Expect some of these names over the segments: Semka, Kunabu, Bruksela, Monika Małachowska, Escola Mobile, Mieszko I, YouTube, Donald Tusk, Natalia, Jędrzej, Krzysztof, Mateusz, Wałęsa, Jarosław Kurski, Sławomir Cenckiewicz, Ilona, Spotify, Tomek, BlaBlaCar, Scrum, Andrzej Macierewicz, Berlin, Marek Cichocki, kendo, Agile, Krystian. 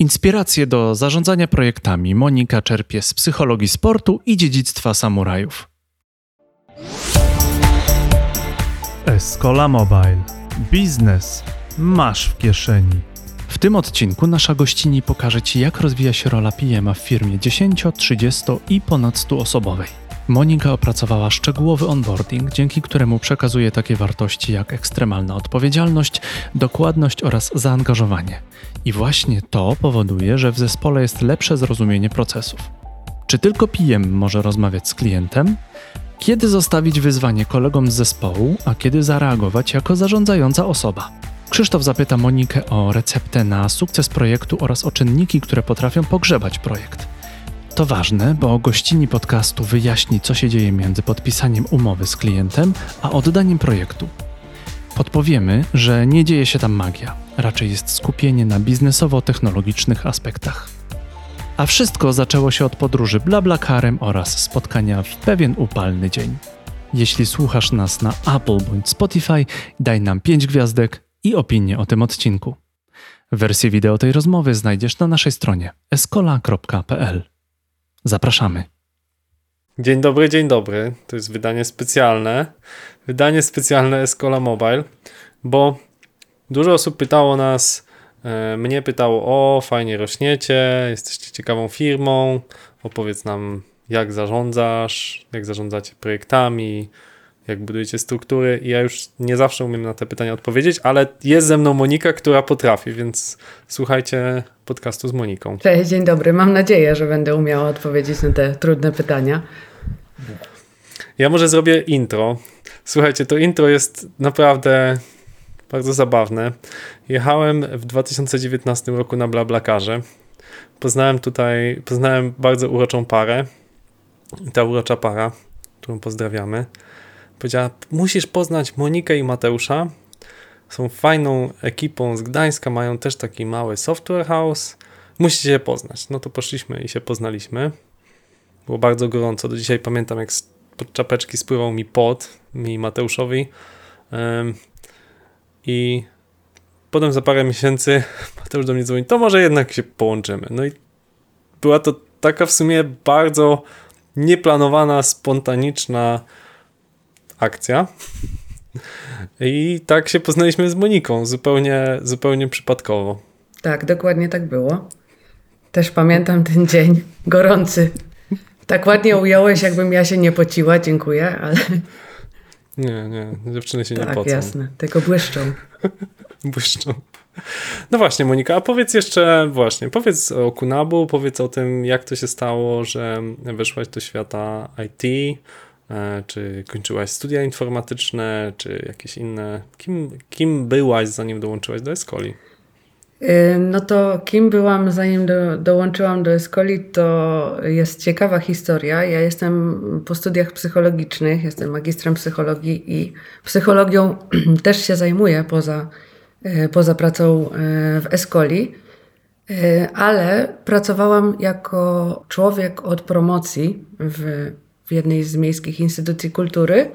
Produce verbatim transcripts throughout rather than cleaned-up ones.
Inspiracje do zarządzania projektami Monika czerpie z psychologii sportu i dziedzictwa samurajów. Escola Mobile. Biznes masz w kieszeni. W tym odcinku nasza gościni pokaże Ci, jak rozwija się rola P M a w firmie dziesięcio-, trzydziesto- i ponad stuosobowej. Monika opracowała szczegółowy onboarding, dzięki któremu przekazuje takie wartości jak ekstremalna odpowiedzialność, dokładność oraz zaangażowanie. I właśnie to powoduje, że w zespole jest lepsze zrozumienie procesów. Czy tylko P M może rozmawiać z klientem? Kiedy zostawić wyzwanie kolegom z zespołu, a kiedy zareagować jako zarządzająca osoba? Krzysztof zapyta Monikę o receptę na sukces projektu oraz o czynniki, które potrafią pogrzebać projekt. To ważne, bo gościni podcastu wyjaśni, co się dzieje między podpisaniem umowy z klientem a oddaniem projektu. Podpowiemy, że nie dzieje się tam magia, raczej jest skupienie na biznesowo-technologicznych aspektach. A wszystko zaczęło się od podróży BlaBlaCarem oraz spotkania w pewien upalny dzień. Jeśli słuchasz nas na Apple bądź Spotify, daj nam pięć gwiazdek i opinię o tym odcinku. Wersję wideo tej rozmowy znajdziesz na naszej stronie escola kropka p l. Zapraszamy. Dzień dobry, dzień dobry. To jest wydanie specjalne. Wydanie specjalne Escola Mobile, bo dużo osób pytało nas, e, mnie pytało, o fajnie rośniecie, jesteście ciekawą firmą, opowiedz nam, jak zarządzasz, jak zarządzacie projektami, jak budujecie struktury. I ja już nie zawsze umiem na te pytania odpowiedzieć, ale jest ze mną Monika, która potrafi, więc słuchajcie podcastu z Moniką. Cześć, dzień dobry. Mam nadzieję, że będę umiała odpowiedzieć na te trudne pytania. Ja może zrobię intro. Słuchajcie, to intro jest naprawdę bardzo zabawne. Jechałem w dwa tysiące dziewiętnastym roku na BlaBlaCarze. Poznałem tutaj, poznałem bardzo uroczą parę. I ta urocza para, którą pozdrawiamy, powiedziała, musisz poznać Monikę i Mateusza. Są fajną ekipą z Gdańska, mają też taki mały software house. Musicie się poznać. No to poszliśmy i się poznaliśmy. Było bardzo gorąco. Do dzisiaj pamiętam, jak pod czapeczki spływał mi pot, mi Mateuszowi. I potem za parę miesięcy Mateusz do mnie dzwoni, to może jednak się połączymy. No i była to taka w sumie bardzo nieplanowana, spontaniczna akcja. I tak się poznaliśmy z Moniką, zupełnie, zupełnie przypadkowo. Tak, dokładnie tak było. Też pamiętam ten dzień, gorący. Tak ładnie ująłeś, jakbym ja się nie pociła, dziękuję, ale... Nie, nie, dziewczyny się tak, nie pocą. Tak, jasne, tylko błyszczą. Błyszczą. No właśnie, Monika, a powiedz jeszcze, właśnie, powiedz o Kunabu, powiedz o tym, jak to się stało, że weszłaś do świata I T, czy kończyłaś studia informatyczne, czy jakieś inne. Kim, kim byłaś, zanim dołączyłaś do Escoli? No to kim byłam, zanim do, dołączyłam do Escoli, to jest ciekawa historia. Ja jestem po studiach psychologicznych, jestem magistrem psychologii i psychologią też się zajmuję poza, poza pracą w Escoli, ale pracowałam jako człowiek od promocji w w jednej z miejskich instytucji kultury.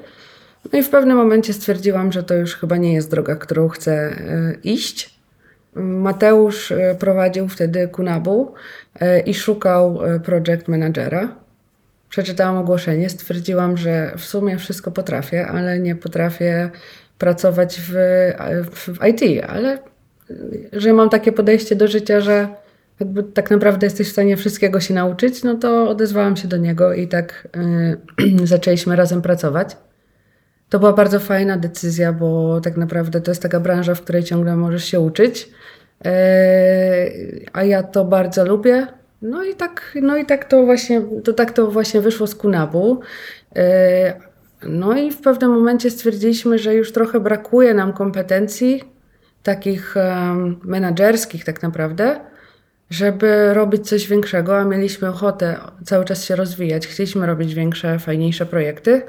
No i w pewnym momencie stwierdziłam, że to już chyba nie jest droga, którą chcę iść. Mateusz prowadził wtedy Kunabu i szukał project managera. Przeczytałam ogłoszenie, stwierdziłam, że w sumie wszystko potrafię, ale nie potrafię pracować w, w I T, ale że mam takie podejście do życia, że jakby tak naprawdę jesteś w stanie wszystkiego się nauczyć, no to odezwałam się do niego i tak yy, zaczęliśmy razem pracować. To była bardzo fajna decyzja, bo tak naprawdę to jest taka branża, w której ciągle możesz się uczyć, yy, a ja to bardzo lubię. No i tak, no i tak, to, właśnie, to, tak to właśnie wyszło z Kunabu. Yy, no i w pewnym momencie stwierdziliśmy, że już trochę brakuje nam kompetencji takich yy, menedżerskich tak naprawdę, żeby robić coś większego, a mieliśmy ochotę cały czas się rozwijać. Chcieliśmy robić większe, fajniejsze projekty.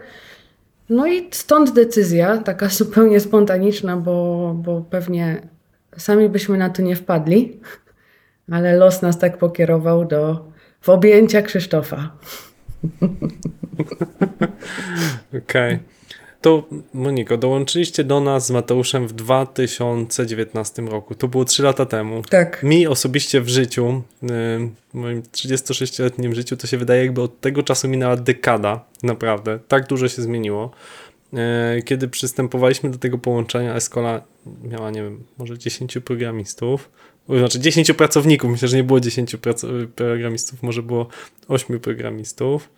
No i stąd decyzja, taka zupełnie spontaniczna, bo, bo pewnie sami byśmy na to nie wpadli, ale los nas tak pokierował do, w objęcia Krzysztofa. Okej. Okay. To Moniko, dołączyliście do nas z Mateuszem w dwa tysiące dziewiętnastym roku. To było trzy lata temu. Tak. Mi osobiście w życiu, w moim trzydziestosześcioletnim życiu, to się wydaje, jakby od tego czasu minęła dekada. Naprawdę. Tak dużo się zmieniło. Kiedy przystępowaliśmy do tego połączenia, Escola miała, nie wiem, może dziesięciu programistów. Znaczy dziesięciu pracowników. Myślę, że nie było dziesięciu programistów, może było ośmiu programistów.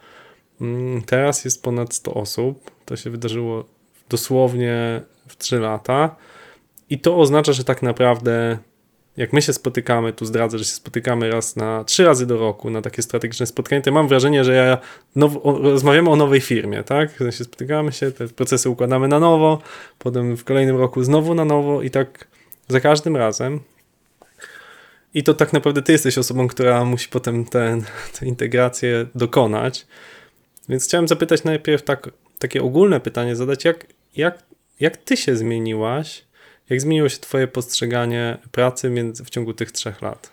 Teraz jest ponad sto osób. To się wydarzyło dosłownie w trzy lata. I to oznacza, że tak naprawdę jak my się spotykamy, tu zdradzę, że się spotykamy raz na trzy razy do roku na takie strategiczne spotkanie, to mam wrażenie, że ja now, o, rozmawiamy o nowej firmie, tak? W sensie spotykamy się, te procesy układamy na nowo, potem w kolejnym roku znowu na nowo i tak za każdym razem. I to tak naprawdę ty jesteś osobą, która musi potem tę integrację dokonać. Więc chciałem zapytać najpierw tak, takie ogólne pytanie zadać, jak, jak, jak ty się zmieniłaś, jak zmieniło się twoje postrzeganie pracy między, w ciągu tych trzech lat?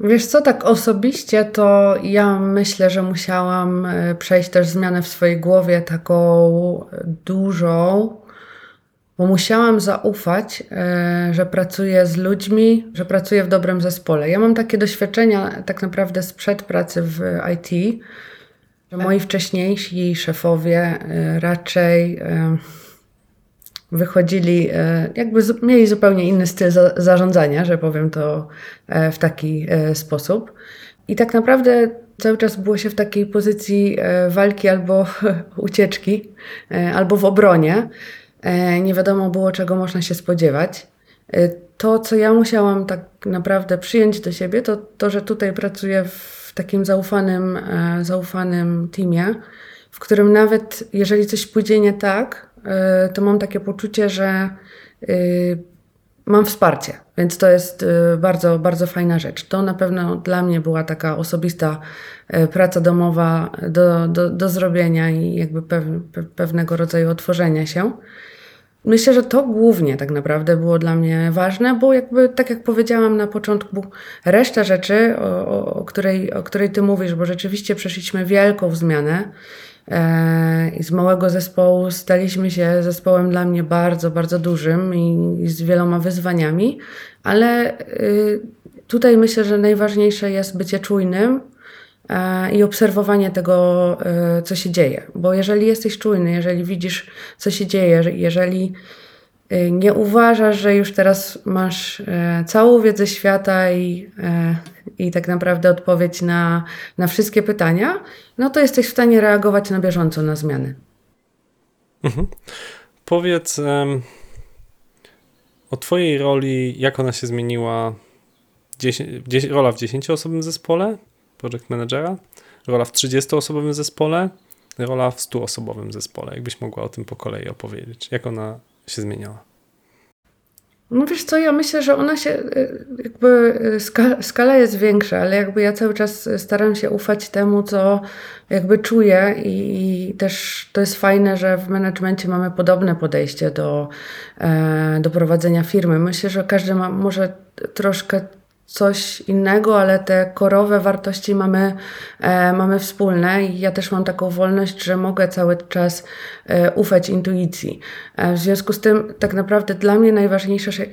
Wiesz co, tak osobiście to ja myślę, że musiałam przejść też zmianę w swojej głowie taką dużą, bo musiałam zaufać, że pracuję z ludźmi, że pracuję w dobrym zespole. Ja mam takie doświadczenia tak naprawdę sprzed pracy w I T, że moi wcześniejsi szefowie raczej wychodzili, jakby mieli zupełnie inny styl zarządzania, że powiem to w taki sposób. I tak naprawdę cały czas było się w takiej pozycji walki albo ucieczki, albo w obronie. Nie wiadomo było, czego można się spodziewać. To, co ja musiałam tak naprawdę przyjąć do siebie, to to, że tutaj pracuję w takim zaufanym, zaufanym teamie, w którym nawet jeżeli coś pójdzie nie tak, to mam takie poczucie, że mam wsparcie, więc to jest bardzo, bardzo fajna rzecz. To na pewno dla mnie była taka osobista praca domowa do, do, do zrobienia i jakby pewnego rodzaju otworzenia się. Myślę, że to głównie tak naprawdę było dla mnie ważne, bo jakby tak jak powiedziałam na początku, reszta rzeczy, o, o, o, której, o której ty mówisz, bo rzeczywiście przeszliśmy wielką zmianę e, i z małego zespołu staliśmy się zespołem dla mnie bardzo, bardzo dużym i, i z wieloma wyzwaniami, ale y, tutaj myślę, że najważniejsze jest bycie czujnym i obserwowanie tego, co się dzieje. Bo jeżeli jesteś czujny, jeżeli widzisz, co się dzieje, jeżeli nie uważasz, że już teraz masz całą wiedzę świata i, i tak naprawdę odpowiedź na, na wszystkie pytania, no to jesteś w stanie reagować na bieżąco na zmiany. Mhm. Powiedz um, o twojej roli, jak ona się zmieniła, dziesię- rola w dziesięcioosobowym zespole? Project managera, rola w trzydziestoosobowym zespole, rola w stuosobowym zespole. Jakbyś mogła o tym po kolei opowiedzieć, jak ona się zmieniała? No wiesz co, ja myślę, że ona się jakby, skala, skala jest większa, ale jakby ja cały czas staram się ufać temu, co jakby czuję i, i też to jest fajne, że w managemencie mamy podobne podejście do, do prowadzenia firmy. Myślę, że każdy ma może troszkę coś innego, ale te korowe wartości mamy, e, mamy wspólne i ja też mam taką wolność, że mogę cały czas e, ufać intuicji. E, w związku z tym tak naprawdę dla mnie najważniejsze, że,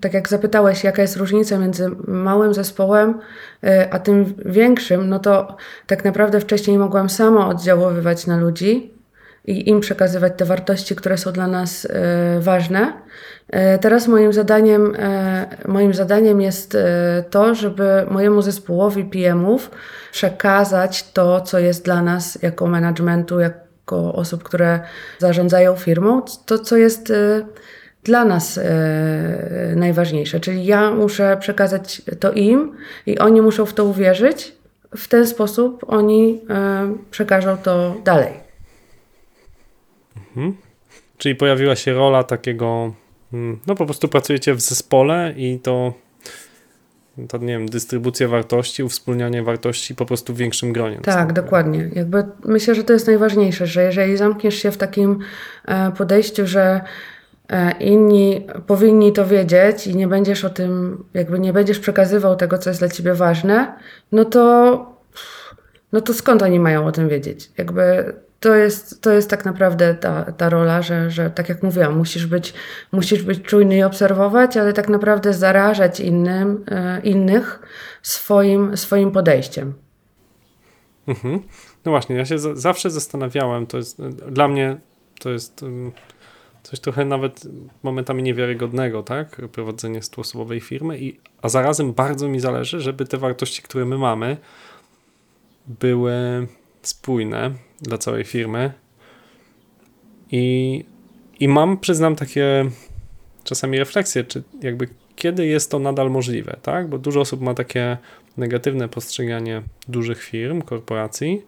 tak jak zapytałeś, jaka jest różnica między małym zespołem e, a tym większym, no to tak naprawdę wcześniej mogłam sama oddziaływać na ludzi i im przekazywać te wartości, które są dla nas e, ważne. E, teraz moim zadaniem, e, moim zadaniem jest e, to, żeby mojemu zespołowi P M ów przekazać to, co jest dla nas jako managementu, jako osób, które zarządzają firmą, to co jest e, dla nas e, najważniejsze. Czyli ja muszę przekazać to im i oni muszą w to uwierzyć. W ten sposób oni e, przekażą to dalej. Hmm. Czyli pojawiła się rola takiego, no po prostu pracujecie w zespole i to, to nie wiem, dystrybucja wartości, uwspólnianie wartości po prostu w większym gronie. Tak, dokładnie. Jakby myślę, że to jest najważniejsze, że jeżeli zamkniesz się w takim podejściu, że inni powinni to wiedzieć i nie będziesz o tym, jakby nie będziesz przekazywał tego, co jest dla ciebie ważne, no to, no to skąd oni mają o tym wiedzieć? Jakby To jest, to jest tak naprawdę ta, ta rola, że, że tak jak mówiłam, musisz być, musisz być czujny i obserwować, ale tak naprawdę zarażać innym, innych swoim, swoim podejściem. Mhm. No właśnie, ja się z- zawsze zastanawiałem, to jest dla mnie to jest um, coś trochę nawet momentami niewiarygodnego, tak? Prowadzenie stuosobowej firmy, i, a zarazem bardzo mi zależy, żeby te wartości, które my mamy, były spójne dla całej firmy, i, i mam, przyznam, takie czasami refleksje, czy jakby kiedy jest to nadal możliwe, tak? Bo dużo osób ma takie negatywne postrzeganie dużych firm, korporacji,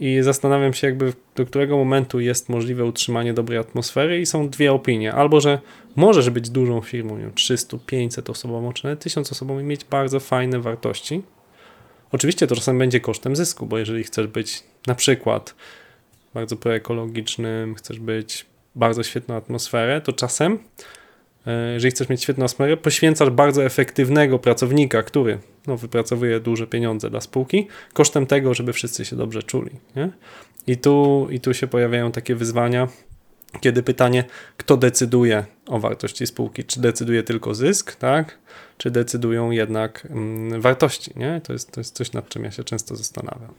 i zastanawiam się jakby do którego momentu jest możliwe utrzymanie dobrej atmosfery, i są dwie opinie, albo że możesz być dużą firmą, nie wiem, trzysta, pięćset osobową, czy nawet tysiąc osobową, i mieć bardzo fajne wartości. Oczywiście to czasem będzie kosztem zysku, bo jeżeli chcesz być na przykład bardzo proekologicznym, chcesz być bardzo świetną atmosferę, to czasem, jeżeli chcesz mieć świetną atmosferę, poświęcasz bardzo efektywnego pracownika, który no, wypracowuje duże pieniądze dla spółki, kosztem tego, żeby wszyscy się dobrze czuli. Nie? I, tu, I tu się pojawiają takie wyzwania, kiedy pytanie, kto decyduje o wartości spółki? Czy decyduje tylko zysk, tak? Czy decydują jednak mm, wartości? Nie? To jest, to jest coś, nad czym ja się często zastanawiam.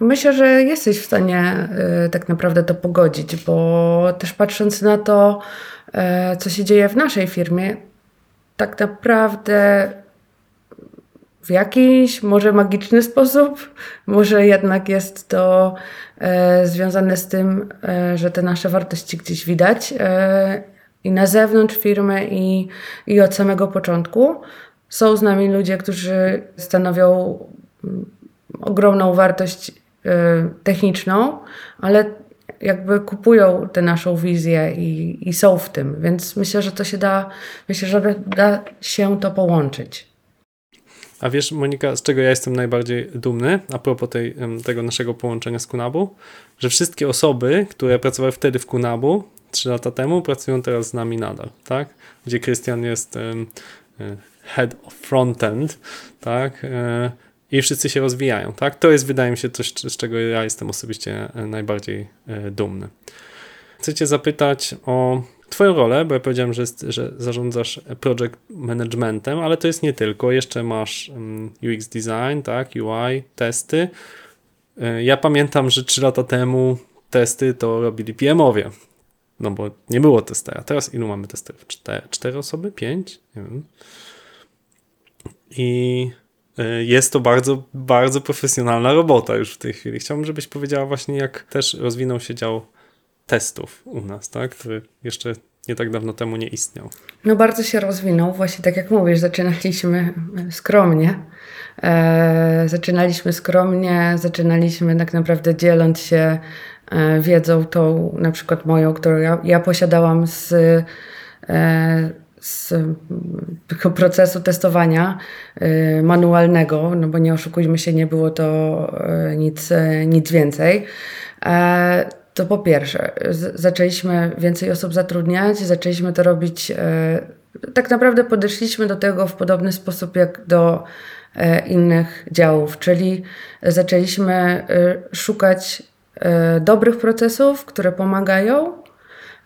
Myślę, że jesteś w stanie y, tak naprawdę to pogodzić, bo też patrząc na to, y, co się dzieje w naszej firmie, tak naprawdę w jakiś może magiczny sposób, może jednak jest to y, związane z tym, y, że te nasze wartości gdzieś widać y, i na zewnątrz firmy, i, i od samego początku. Są z nami ludzie, którzy stanowią ogromną wartość y, techniczną, ale jakby kupują tę naszą wizję i, i są w tym, więc myślę, że to się da, myślę, że da się to połączyć. A wiesz, Monika, z czego ja jestem najbardziej dumny a propos tej, tego naszego połączenia z Kunabu? Że wszystkie osoby, które pracowały wtedy w Kunabu trzy lata temu, pracują teraz z nami nadal, tak? Gdzie Krystian jest um, head of frontend, tak? I wszyscy się rozwijają, tak? To jest, wydaje mi się, coś, z czego ja jestem osobiście najbardziej dumny. Chcę cię zapytać o twoją rolę, bo ja powiedziałem, że, jest, że zarządzasz project managementem, ale to jest nie tylko, jeszcze masz U X design, tak, U I, testy. Ja pamiętam, że trzy lata temu testy to robili P M owie, no bo nie było testera. Teraz ilu mamy testerów? Cztery, cztery osoby? Pięć? Nie wiem. I jest to bardzo, bardzo profesjonalna robota już w tej chwili. Chciałbym, żebyś powiedziała właśnie, jak też rozwinął się dział testów u nas, tak? Który jeszcze nie tak dawno temu nie istniał. No bardzo się rozwinął, właśnie tak jak mówisz, zaczynaliśmy skromnie. E, zaczynaliśmy skromnie, zaczynaliśmy tak naprawdę dzieląc się e, wiedzą tą, na przykład moją, którą ja, ja posiadałam z, e, z tego procesu testowania e, manualnego, no bo nie oszukujmy się, nie było to e, nic, e, nic więcej. E, To po pierwsze, z- zaczęliśmy więcej osób zatrudniać, zaczęliśmy to robić, e, tak naprawdę podeszliśmy do tego w podobny sposób jak do e, innych działów, czyli zaczęliśmy e, szukać e, dobrych procesów, które pomagają.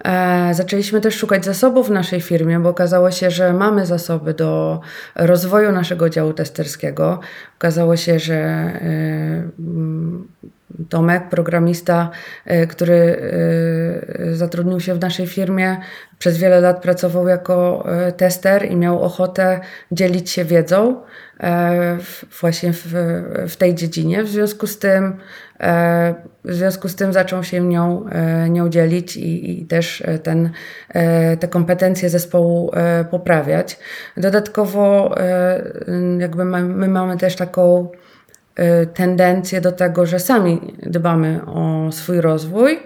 E, zaczęliśmy też szukać zasobów w naszej firmie, bo okazało się, że mamy zasoby do rozwoju naszego działu testerskiego. Okazało się, że e, m, Tomek, programista, który zatrudnił się w naszej firmie, przez wiele lat pracował jako tester i miał ochotę dzielić się wiedzą właśnie w, w tej dziedzinie. W związku z tym, w związku z tym zaczął się nią, nią dzielić i, i też ten, te kompetencje zespołu poprawiać. Dodatkowo jakby my mamy też taką tendencję do tego, że sami dbamy o swój rozwój,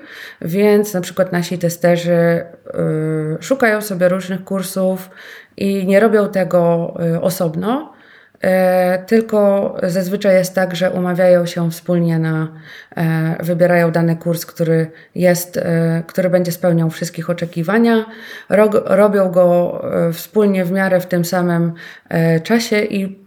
więc na przykład nasi testerzy szukają sobie różnych kursów i nie robią tego osobno, tylko zazwyczaj jest tak, że umawiają się wspólnie na, wybierają dany kurs, który jest, który będzie spełniał wszystkich oczekiwania, robią go wspólnie w miarę w tym samym czasie i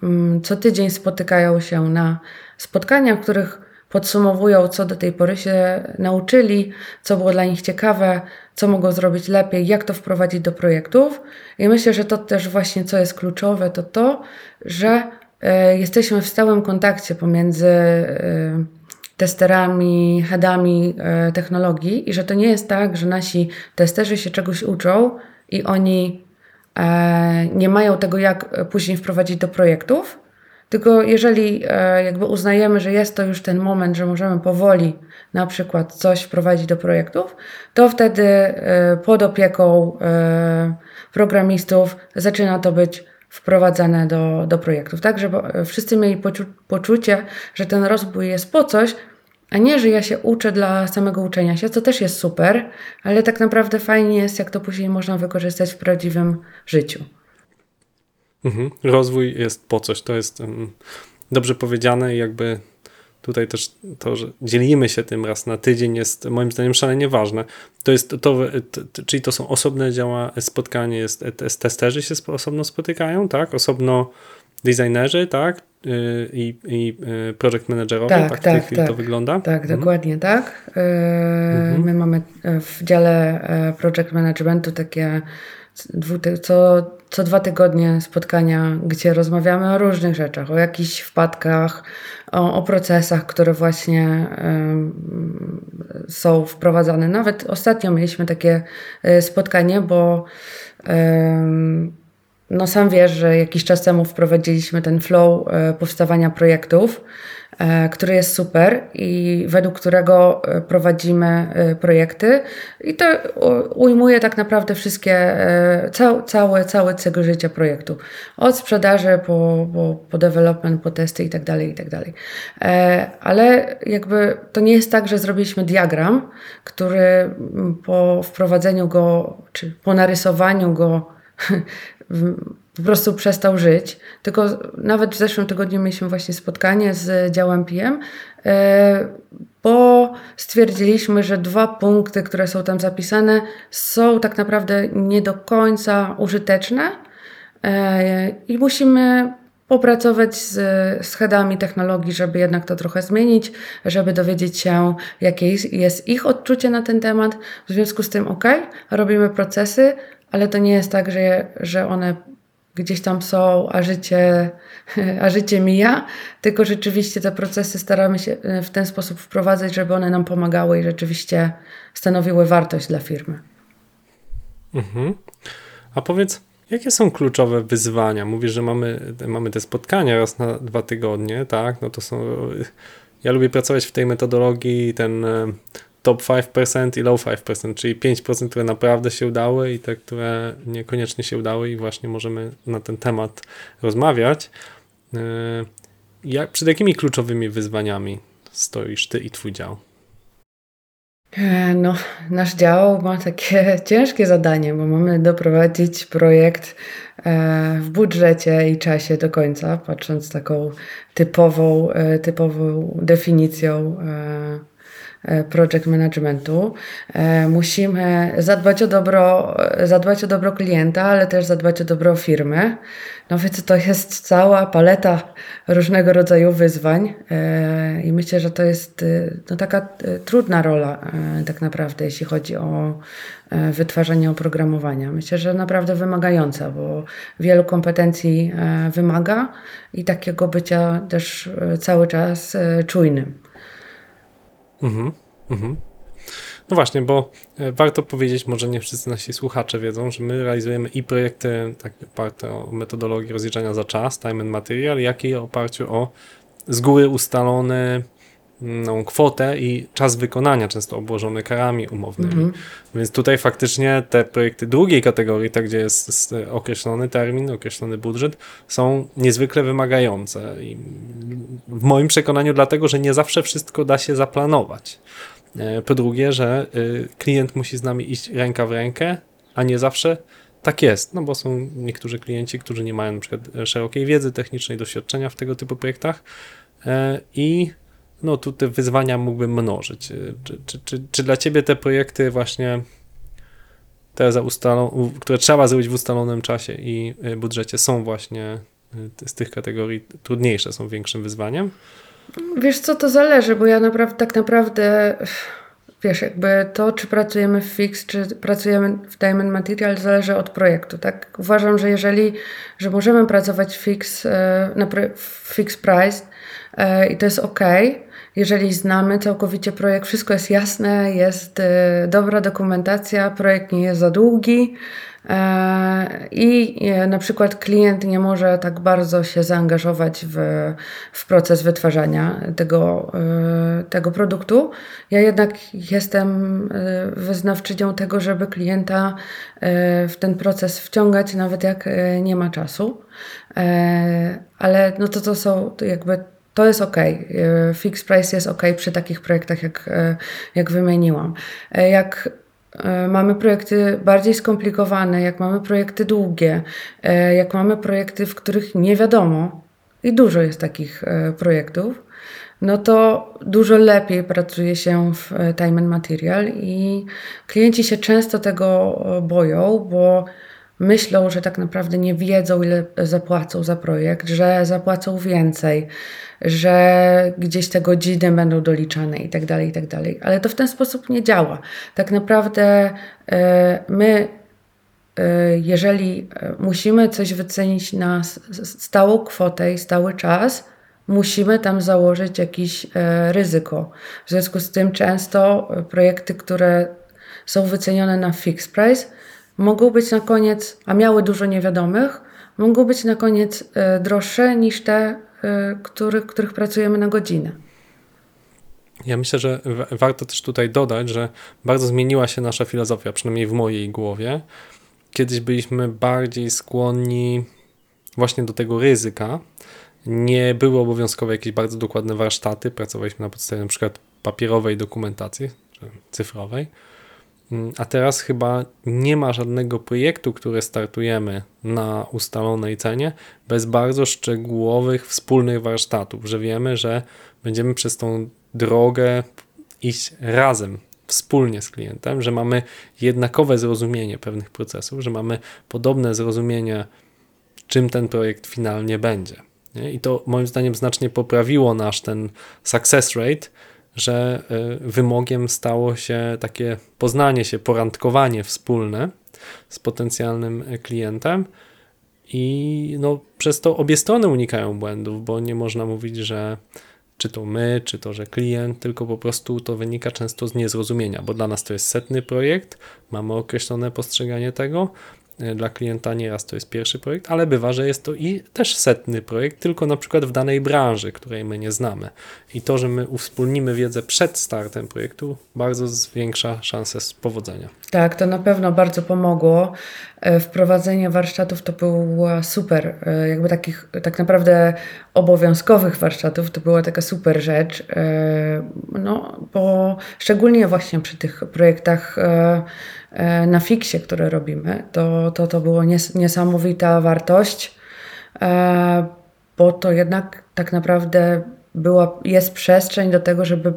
co tydzień spotykają się na spotkaniach, w których podsumowują, co do tej pory się nauczyli, co było dla nich ciekawe, co mogą zrobić lepiej, jak to wprowadzić do projektów. I myślę, że to też właśnie, co jest kluczowe, to to, że y, jesteśmy w stałym kontakcie pomiędzy y, testerami, headami y, technologii i że to nie jest tak, że nasi testerzy się czegoś uczą i oni y, nie mają tego, jak później wprowadzić do projektów. Tylko jeżeli e, jakby uznajemy, że jest to już ten moment, że możemy powoli na przykład coś wprowadzić do projektów, to wtedy e, pod opieką e, programistów zaczyna to być wprowadzane do, do projektów. Tak, żeby wszyscy mieli poczu- poczucie, że ten rozwój jest po coś, a nie, że ja się uczę dla samego uczenia się, co też jest super, ale tak naprawdę fajnie jest, jak to później można wykorzystać w prawdziwym życiu. Mhm. Rozwój jest po coś, to jest um, dobrze powiedziane i jakby tutaj też to, że dzielimy się tym raz na tydzień, jest moim zdaniem szalenie ważne. To jest to, to, to czyli to są osobne działa, spotkanie jest, testerzy się osobno spotykają, tak? Osobno designerzy, tak? I, i project managerowie, tak, tak, tak w tej chwili tak, to wygląda? Tak, mhm. dokładnie tak. Yy, mhm. My mamy w dziale project managementu takie co, co dwa tygodnie spotkania, gdzie rozmawiamy o różnych rzeczach, o jakichś wpadkach, o, o procesach, które właśnie y, są wprowadzane. Nawet ostatnio mieliśmy takie y, spotkanie, bo y, no sam wiesz, że jakiś czas temu wprowadziliśmy ten flow y, powstawania projektów, który jest super i według którego prowadzimy projekty i to ujmuje tak naprawdę wszystkie, cał, całe, całe cykl życia projektu. Od sprzedaży po, po, po development, po testy i tak dalej, i tak dalej. Ale jakby to nie jest tak, że zrobiliśmy diagram, który po wprowadzeniu go, czy po narysowaniu go po prostu przestał żyć, tylko nawet w zeszłym tygodniu mieliśmy właśnie spotkanie z działem P M, bo stwierdziliśmy, że dwa punkty, które są tam zapisane, są tak naprawdę nie do końca użyteczne i musimy popracować z, z headami technologii, żeby jednak to trochę zmienić, żeby dowiedzieć się, jakie jest ich odczucie na ten temat. W związku z tym ok, robimy procesy, ale to nie jest tak, że, że one gdzieś tam są, a życie, a życie mija, tylko rzeczywiście te procesy staramy się w ten sposób wprowadzać, żeby one nam pomagały i rzeczywiście stanowiły wartość dla firmy. Mhm. A powiedz, jakie są kluczowe wyzwania? Mówisz, że mamy, mamy te spotkania raz na dwa tygodnie, tak? No to są... Ja lubię pracować w tej metodologii, ten... top pięć procent i low pięć procent, czyli pięć procent, które naprawdę się udały i te, które niekoniecznie się udały i właśnie możemy na ten temat rozmawiać. Jak, przed jakimi kluczowymi wyzwaniami stoisz ty i twój dział? No, nasz dział ma takie ciężkie zadanie, bo mamy doprowadzić projekt w budżecie i czasie do końca, patrząc taką typową, typową definicją project managementu. Musimy zadbać o dobro, zadbać o dobro klienta, ale też zadbać o dobro firmy. No więc to jest cała paleta różnego rodzaju wyzwań i myślę, że to jest no, taka trudna rola tak naprawdę, jeśli chodzi o wytwarzanie oprogramowania. Myślę, że naprawdę wymagająca, bo wielu kompetencji wymaga i takiego bycia też cały czas czujnym. Mhm, mhm. No właśnie, bo warto powiedzieć, może nie wszyscy nasi słuchacze wiedzą, że my realizujemy i projekty takie oparte o metodologii rozliczania za czas, time and material, jak i oparciu o z góry ustalone no, kwotę i czas wykonania, często obłożony karami umownymi. Mhm. Więc tutaj faktycznie te projekty drugiej kategorii, tak gdzie jest określony termin, określony budżet, są niezwykle wymagające. I w moim przekonaniu dlatego, że nie zawsze wszystko da się zaplanować. Po drugie, że klient musi z nami iść ręka w rękę, a nie zawsze tak jest, no bo są niektórzy klienci, którzy nie mają na przykład szerokiej wiedzy technicznej, doświadczenia w tego typu projektach i no tu te wyzwania mógłbym mnożyć. Czy, czy, czy, czy dla Ciebie te projekty właśnie, te za ustalone, które trzeba zrobić w ustalonym czasie i budżecie, są właśnie z tych kategorii trudniejsze, są większym wyzwaniem? Wiesz co, to zależy, bo ja naprawdę, tak naprawdę, wiesz, jakby to, czy pracujemy w Fix, czy pracujemy w Diamond Material, zależy od projektu, tak? Uważam, że jeżeli, że możemy pracować w Fix, na Fix Price i to jest ok, jeżeli znamy całkowicie projekt, wszystko jest jasne, jest dobra dokumentacja, projekt nie jest za długi i na przykład klient nie może tak bardzo się zaangażować w, w proces wytwarzania tego, tego produktu. Ja jednak jestem wyznawczynią tego, żeby klienta w ten proces wciągać, nawet jak nie ma czasu. Ale no to, to są jakby... To jest ok. Fix price jest ok przy takich projektach, jak, jak wymieniłam. Jak mamy projekty bardziej skomplikowane, jak mamy projekty długie, jak mamy projekty, w których nie wiadomo, i dużo jest takich projektów, no to dużo lepiej pracuje się w Time and Material i klienci się często tego boją, bo myślą, że tak naprawdę nie wiedzą, ile zapłacą za projekt, że zapłacą więcej, że gdzieś te godziny będą doliczane i tak dalej, i tak dalej. Ale to w ten sposób nie działa. Tak naprawdę my, jeżeli musimy coś wycenić na stałą kwotę i stały czas, musimy tam założyć jakieś ryzyko. W związku z tym często projekty, które są wycenione na fixed price, mogą być na koniec, a miały dużo niewiadomych, mogą być na koniec droższe niż te, który, których pracujemy na godzinę. Ja myślę, że warto też tutaj dodać, że bardzo zmieniła się nasza filozofia, przynajmniej w mojej głowie. Kiedyś byliśmy bardziej skłonni właśnie do tego ryzyka. Nie były obowiązkowe jakieś bardzo dokładne warsztaty, pracowaliśmy na podstawie na przykład papierowej dokumentacji, czy cyfrowej. A teraz chyba nie ma żadnego projektu, który startujemy na ustalonej cenie bez bardzo szczegółowych, wspólnych warsztatów, że wiemy, że będziemy przez tą drogę iść razem, wspólnie z klientem, że mamy jednakowe zrozumienie pewnych procesów, że mamy podobne zrozumienie, czym ten projekt finalnie będzie. I to moim zdaniem znacznie poprawiło nasz ten success rate, że wymogiem stało się takie poznanie się, porandkowanie wspólne z potencjalnym klientem i no, przez to obie strony unikają błędów, bo nie można mówić, że czy to my, czy to, że klient, tylko po prostu to wynika często z niezrozumienia, bo dla nas to jest setny projekt, mamy określone postrzeganie tego, dla klienta nieraz to jest pierwszy projekt, ale bywa, że jest to i też setny projekt, tylko na przykład w danej branży, której my nie znamy. I to, że my uwspólnimy wiedzę przed startem projektu, bardzo zwiększa szanse powodzenia. Tak, to na pewno bardzo pomogło. Wprowadzenie warsztatów to była super, jakby takich tak naprawdę obowiązkowych warsztatów, to była taka super rzecz, no bo szczególnie właśnie przy tych projektach na fiksie, które robimy, to to, to było nies- niesamowita wartość, bo to jednak tak naprawdę była, jest przestrzeń do tego, żeby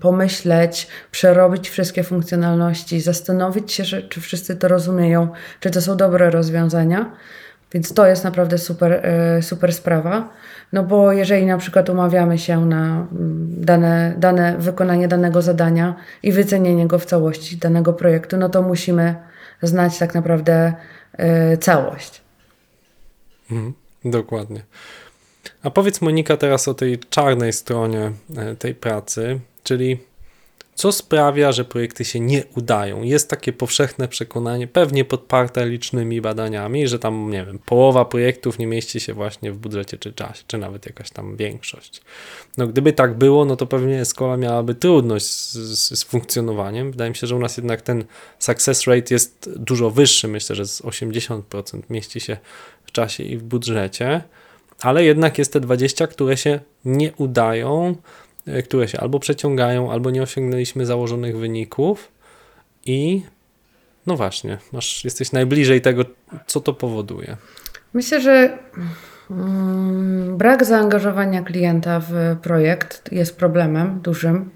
pomyśleć, przerobić wszystkie funkcjonalności, zastanowić się, że, czy wszyscy to rozumieją, czy to są dobre rozwiązania. Więc to jest naprawdę super, super sprawa, no bo jeżeli na przykład umawiamy się na dane, dane wykonanie danego zadania i wycenienie go w całości, danego projektu, no to musimy znać tak naprawdę całość. Mhm, dokładnie. A powiedz, Monika, teraz o tej czarnej stronie tej pracy, czyli co sprawia, że projekty się nie udają? Jest takie powszechne przekonanie, pewnie podparte licznymi badaniami, że tam, nie wiem, połowa projektów nie mieści się właśnie w budżecie czy czasie, czy nawet jakaś tam większość. No gdyby tak było, no to pewnie Escola miałaby trudność z, z, z funkcjonowaniem. Wydaje mi się, że u nas jednak ten success rate jest dużo wyższy. Myślę, że z osiemdziesiąt procent mieści się w czasie i w budżecie. Ale jednak jest te dwadzieścia, które się nie udają, które się albo przeciągają, albo nie osiągnęliśmy założonych wyników i no właśnie, masz, jesteś najbliżej tego, co to powoduje. Myślę, że mm, brak zaangażowania klienta w projekt jest problemem dużym.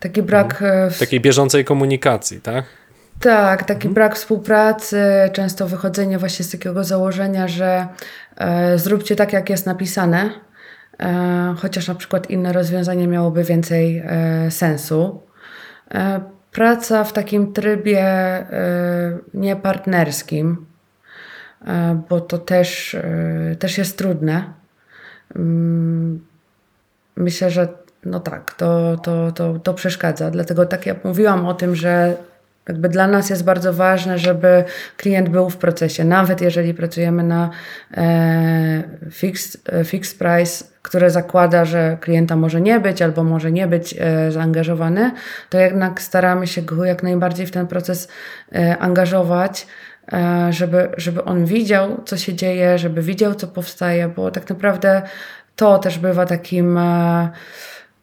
Taki brak... Mhm. W... Takiej bieżącej komunikacji, tak? Tak, taki mhm. brak współpracy, często wychodzenie właśnie z takiego założenia, że e, zróbcie tak, jak jest napisane, e, chociaż na przykład inne rozwiązanie miałoby więcej e, sensu. E, praca w takim trybie e, niepartnerskim, e, bo to też, e, też jest trudne. Myślę, że no tak, to, to, to, to przeszkadza. Dlatego tak jak mówiłam o tym, że jakby dla nas jest bardzo ważne, żeby klient był w procesie. Nawet jeżeli pracujemy na e, fixed, fixed price, które zakłada, że klienta może nie być albo może nie być e, zaangażowany, to jednak staramy się go jak najbardziej w ten proces e, angażować, e, żeby, żeby on widział, co się dzieje, żeby widział, co powstaje, bo tak naprawdę to też bywa takim... E,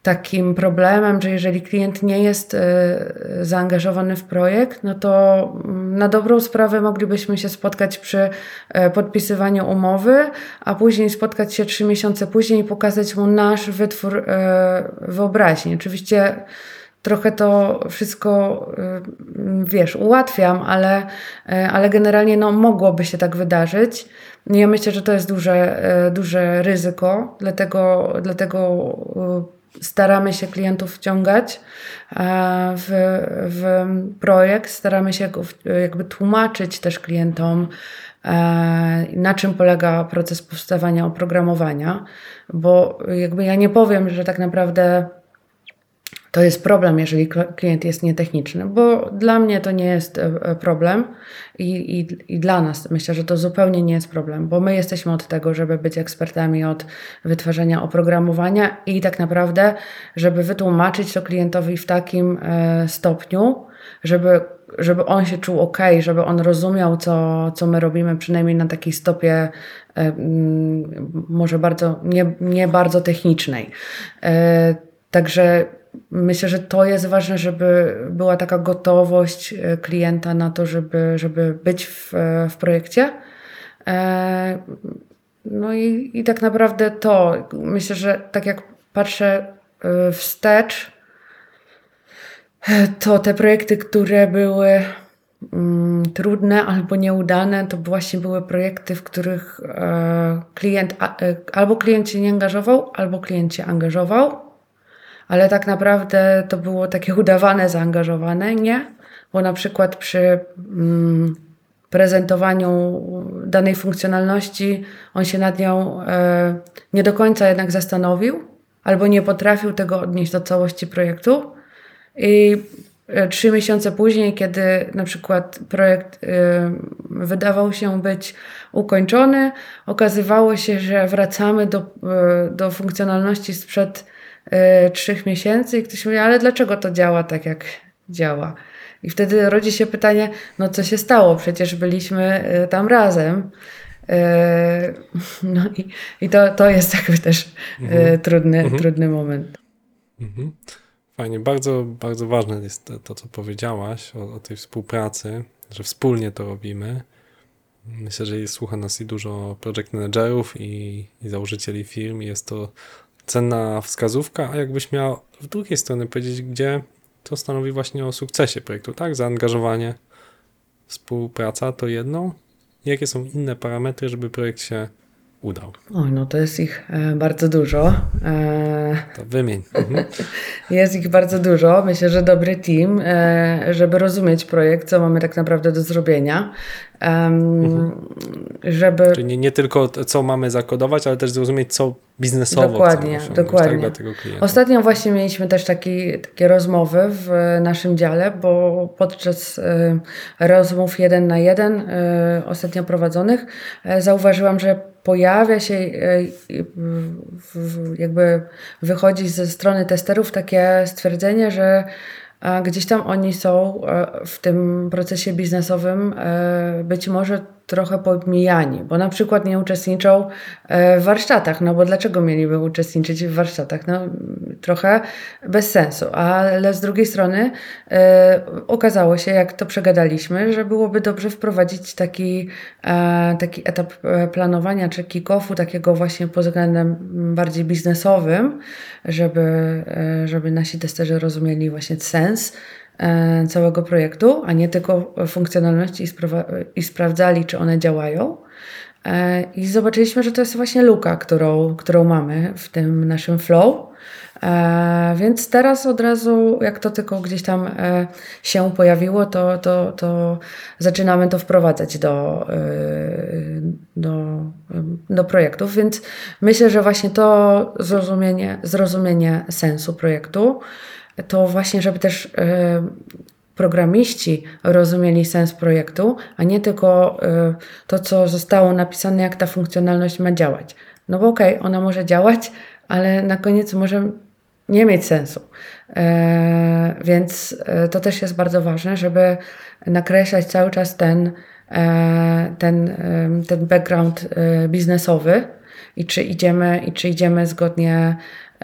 Takim problemem, że jeżeli klient nie jest y, zaangażowany w projekt, no to na dobrą sprawę moglibyśmy się spotkać przy y, podpisywaniu umowy, a później spotkać się trzy miesiące później i pokazać mu nasz wytwór y, wyobraźni. Oczywiście trochę to wszystko, y, wiesz, ułatwiam, ale, y, ale generalnie no, mogłoby się tak wydarzyć. Ja myślę, że to jest duże, y, duże ryzyko, dlatego, dlatego y, staramy się klientów wciągać w, w projekt, staramy się jakby tłumaczyć też klientom, na czym polega proces powstawania oprogramowania, bo jakby ja nie powiem, że tak naprawdę to jest problem, jeżeli klient jest nietechniczny, bo dla mnie to nie jest problem i, i, i dla nas myślę, że to zupełnie nie jest problem, bo my jesteśmy od tego, żeby być ekspertami od wytwarzania oprogramowania i tak naprawdę, żeby wytłumaczyć to klientowi w takim e, stopniu, żeby, żeby on się czuł ok, żeby on rozumiał, co, co my robimy, przynajmniej na takiej stopie e, m, może bardzo, nie, nie bardzo technicznej. E, także myślę, że to jest ważne, żeby była taka gotowość klienta na to, żeby, żeby być w, w projekcie. No i, i tak naprawdę to, myślę, że tak jak patrzę wstecz, to te projekty, które były trudne albo nieudane, to właśnie były projekty, w których klient, albo klient się nie angażował, albo klient się angażował. Ale tak naprawdę to było takie udawane, zaangażowane, nie? Bo na przykład przy mm, prezentowaniu danej funkcjonalności on się nad nią e, nie do końca jednak zastanowił albo nie potrafił tego odnieść do całości projektu. I e, trzy miesiące później, kiedy na przykład projekt e, wydawał się być ukończony, okazywało się, że wracamy do, e, do funkcjonalności sprzed trzech miesięcy i ktoś mówi, ale dlaczego to działa tak, jak działa? I wtedy rodzi się pytanie, no co się stało? Przecież byliśmy tam razem. No i, i to, to jest jakby też mhm. trudny, mhm. trudny moment. Mhm. Fajnie, bardzo, bardzo ważne jest to, to co powiedziałaś o, o tej współpracy, że wspólnie to robimy. Myślę, że słucha nas i dużo project managerów i, i założycieli firm. Jest to cenna wskazówka, a jakbyś miała z drugiej strony powiedzieć, gdzie to stanowi właśnie o sukcesie projektu, tak? Zaangażowanie, współpraca to jedno. Jakie są inne parametry, żeby projekt się udał? Oj, no to jest ich bardzo dużo. To wymień. Jest ich bardzo dużo. Myślę, że dobry team, żeby rozumieć projekt, co mamy tak naprawdę do zrobienia. Um, żeby... Czyli nie, nie tylko co mamy zakodować, ale też zrozumieć, co biznesowo dokładnie, chcemy dokładnie. Tak, dla tego klienta. Ostatnio właśnie mieliśmy też taki, takie rozmowy w naszym dziale, bo podczas y, rozmów jeden na jeden y, ostatnio prowadzonych y, zauważyłam, że pojawia się y, y, y, y, jakby wychodzi ze strony testerów takie stwierdzenie, że a gdzieś tam oni są w tym procesie biznesowym być może trochę pomijani, bo na przykład nie uczestniczą w warsztatach, no bo dlaczego mieliby uczestniczyć w warsztatach? No trochę bez sensu, ale z drugiej strony okazało się, jak to przegadaliśmy, że byłoby dobrze wprowadzić taki, taki etap planowania czy kick-offu, takiego właśnie pod względem bardziej biznesowym, żeby, żeby nasi testerzy rozumieli właśnie sens całego projektu, a nie tylko funkcjonalności i, spra- i sprawdzali, czy one działają. I zobaczyliśmy, że to jest właśnie luka, którą, którą mamy w tym naszym flow. Więc teraz od razu, jak to tylko gdzieś tam się pojawiło, to, to, to zaczynamy to wprowadzać do, do, do projektów. Więc myślę, że właśnie to zrozumienie, zrozumienie sensu projektu, to właśnie, żeby też programiści rozumieli sens projektu, a nie tylko to, co zostało napisane, jak ta funkcjonalność ma działać. No bo okej, okay, ona może działać, ale na koniec może nie mieć sensu. E, więc to też jest bardzo ważne, żeby nakreślać cały czas ten, e, ten, e, ten background e, biznesowy i czy idziemy, i czy idziemy zgodnie,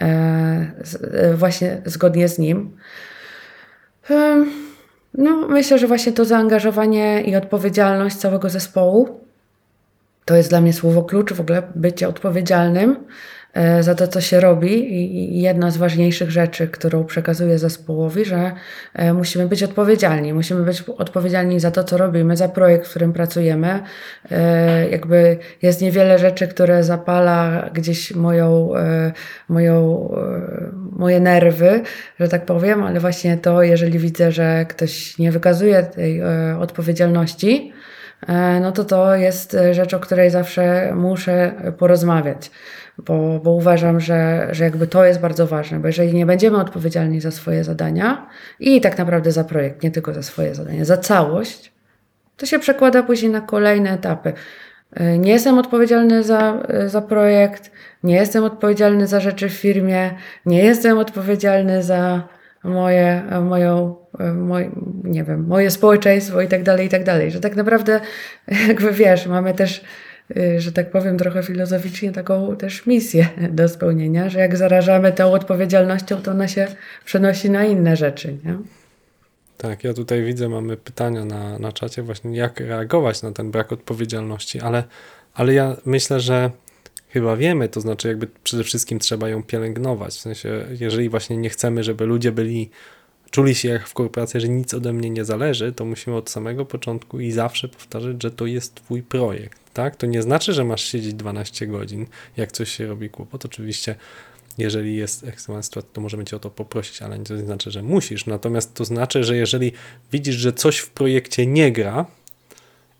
e, z, e, właśnie zgodnie z nim. E, no, myślę, że właśnie to zaangażowanie i odpowiedzialność całego zespołu to jest dla mnie słowo klucz, w ogóle bycie odpowiedzialnym za to, co się robi, i jedna z ważniejszych rzeczy, którą przekazuję zespołowi, że musimy być odpowiedzialni. Musimy być odpowiedzialni za to, co robimy, za projekt, w którym pracujemy. Jakby jest niewiele rzeczy, które zapala gdzieś moją, moją, moje nerwy, że tak powiem, ale właśnie to, jeżeli widzę, że ktoś nie wykazuje tej odpowiedzialności, no to to jest rzecz, o której zawsze muszę porozmawiać, bo, bo uważam, że, że jakby to jest bardzo ważne, bo jeżeli nie będziemy odpowiedzialni za swoje zadania i tak naprawdę za projekt, nie tylko za swoje zadania, za całość, to się przekłada później na kolejne etapy. Nie jestem odpowiedzialny za, za projekt, nie jestem odpowiedzialny za rzeczy w firmie, nie jestem odpowiedzialny za moje, moją, moj, nie wiem, moje społeczeństwo i tak dalej, i tak dalej. Że tak naprawdę, jakby wiesz, mamy też, że tak powiem trochę filozoficznie, taką też misję do spełnienia, że jak zarażamy tą odpowiedzialnością, to ona się przenosi na inne rzeczy, nie? Tak, ja tutaj widzę, mamy pytania na, na czacie właśnie, jak reagować na ten brak odpowiedzialności, ale, ale ja myślę, że chyba wiemy, to znaczy jakby przede wszystkim trzeba ją pielęgnować, w sensie jeżeli właśnie nie chcemy, żeby ludzie byli, czuli się jak w korporacji, że nic ode mnie nie zależy, to musimy od samego początku i zawsze powtarzać, że to jest twój projekt, tak? To nie znaczy, że masz siedzieć dwanaście godzin, jak coś się robi kłopot, oczywiście jeżeli jest ekstremalna sytuacja, to możemy cię o to poprosić, ale to nie znaczy, że musisz, natomiast to znaczy, że jeżeli widzisz, że coś w projekcie nie gra,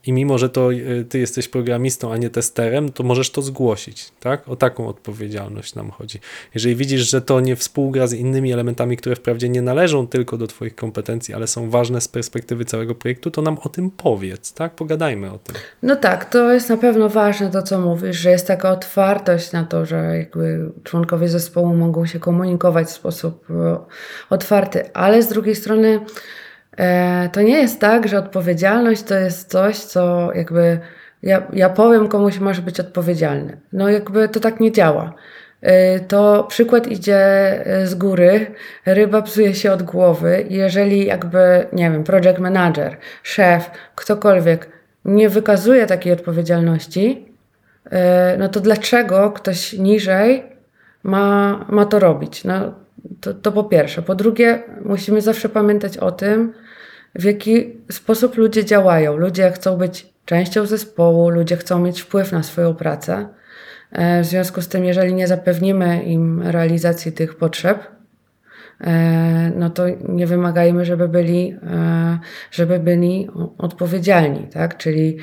i mimo, że to ty jesteś programistą, a nie testerem, to możesz to zgłosić, tak? O taką odpowiedzialność nam chodzi. Jeżeli widzisz, że to nie współgra z innymi elementami, które wprawdzie nie należą tylko do twoich kompetencji, ale są ważne z perspektywy całego projektu, to nam o tym powiedz, tak? Pogadajmy o tym. No tak, to jest na pewno ważne to, co mówisz, że jest taka otwartość na to, że jakby członkowie zespołu mogą się komunikować w sposób otwarty, ale z drugiej strony to nie jest tak, że odpowiedzialność to jest coś, co jakby ja, ja powiem komuś, masz być odpowiedzialny. No jakby to tak nie działa. To przykład idzie z góry, ryba psuje się od głowy. Jeżeli jakby, nie wiem, project manager, szef, ktokolwiek nie wykazuje takiej odpowiedzialności, no to dlaczego ktoś niżej ma, ma to robić? No, To, to po pierwsze. Po drugie, musimy zawsze pamiętać o tym, w jaki sposób ludzie działają. Ludzie chcą być częścią zespołu, ludzie chcą mieć wpływ na swoją pracę. W związku z tym, jeżeli nie zapewnimy im realizacji tych potrzeb, no to nie wymagajmy, żeby byli, żeby byli odpowiedzialni, tak? Czyli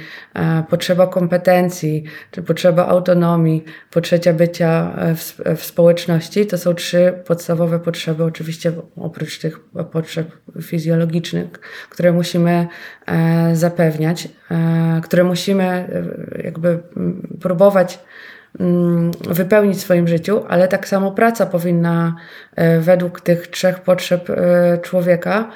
potrzeba kompetencji, czy potrzeba autonomii, potrzeba bycia w, w społeczności, to są trzy podstawowe potrzeby, oczywiście oprócz tych potrzeb fizjologicznych, które musimy zapewniać, które musimy jakby próbować wypełnić w swoim życiu, ale tak samo praca powinna według tych trzech potrzeb człowieka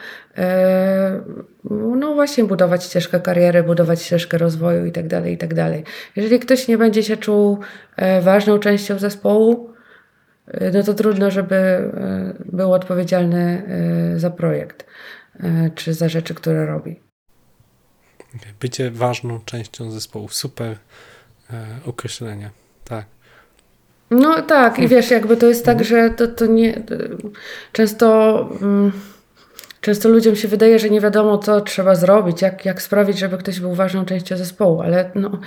no właśnie budować ścieżkę kariery, budować ścieżkę rozwoju i tak dalej, i tak dalej. Jeżeli ktoś nie będzie się czuł ważną częścią zespołu, no to trudno, żeby był odpowiedzialny za projekt czy za rzeczy, które robi. Bycie ważną częścią zespołu. Super określenie. Tak. No tak, i wiesz, jakby to jest tak, że to, to nie. Często Często ludziom się wydaje, że nie wiadomo, co trzeba zrobić, jak, jak sprawić, żeby ktoś był ważną częścią zespołu, ale no,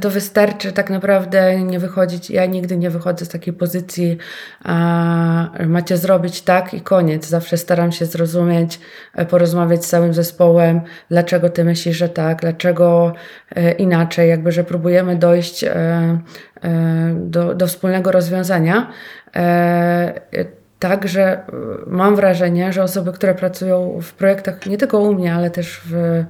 to wystarczy tak naprawdę nie wychodzić. Ja nigdy nie wychodzę z takiej pozycji, a, macie zrobić tak i koniec. Zawsze staram się zrozumieć, porozmawiać z całym zespołem, dlaczego ty myślisz, że tak, dlaczego e, inaczej, jakby, że próbujemy dojść e, e, do, do wspólnego rozwiązania. E, Także mam wrażenie, że osoby, które pracują w projektach, nie tylko u mnie, ale też w,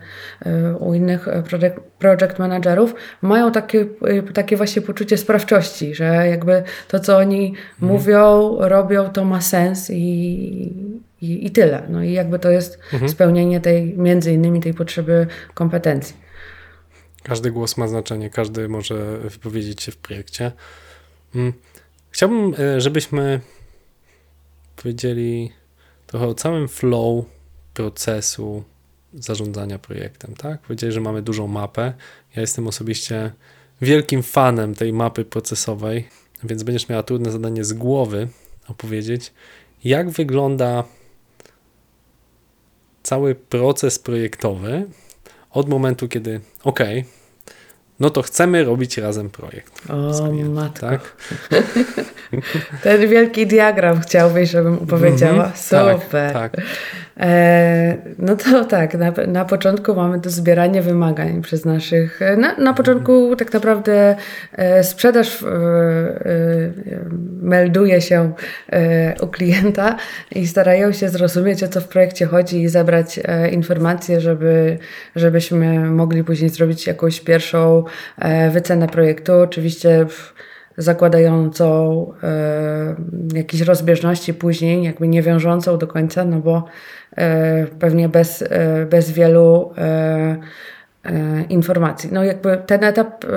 u innych project, project managerów, mają takie, takie właśnie poczucie sprawczości, że jakby to, co oni hmm. mówią, robią, to ma sens i, i, i tyle. No i jakby to jest hmm. spełnienie tej, między innymi tej potrzeby kompetencji. Każdy głos ma znaczenie, każdy może wypowiedzieć się w projekcie. Chciałbym, żebyśmy powiedzieli trochę o całym flow procesu zarządzania projektem, tak? Powiedzieli, że mamy dużą mapę. Ja jestem osobiście wielkim fanem tej mapy procesowej, więc będziesz miała trudne zadanie z głowy opowiedzieć, jak wygląda cały proces projektowy od momentu, kiedy ok, no to chcemy robić razem projekt. O matko. Tak? Ten wielki diagram chciałbyś, żebym opowiedziała. Mm-hmm, super. Tak, tak. E, no to tak, na, na początku mamy to zbieranie wymagań przez naszych... Na, na początku tak naprawdę e, sprzedaż e, e, melduje się e, u klienta i starają się zrozumieć, o co w projekcie chodzi i zebrać e, informacje, żeby, żebyśmy mogli później zrobić jakąś pierwszą e, wycenę projektu. Oczywiście... W, zakładającą y, jakieś rozbieżności później, jakby nie wiążącą do końca, no bo y, pewnie bez, y, bez wielu y, y, informacji. No jakby ten etap y,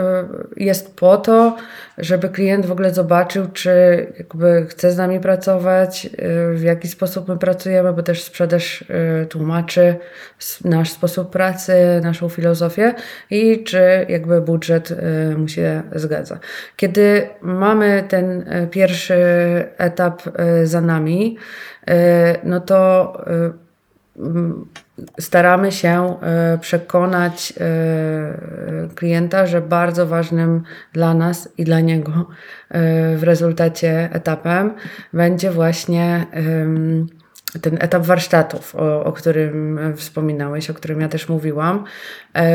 jest po to, żeby klient w ogóle zobaczył, czy jakby chce z nami pracować, y, w jaki sposób my pracujemy, bo też sprzedaż y, tłumaczy nasz sposób pracy, naszą filozofię i czy jakby budżet y, mu się zgadza. Kiedy mamy ten y, pierwszy etap y, za nami, y, no to y, y, staramy się y, przekonać y, klienta, że bardzo ważnym dla nas i dla niego y, w rezultacie etapem będzie właśnie y, ten etap warsztatów, o, o którym wspominałeś, o którym ja też mówiłam,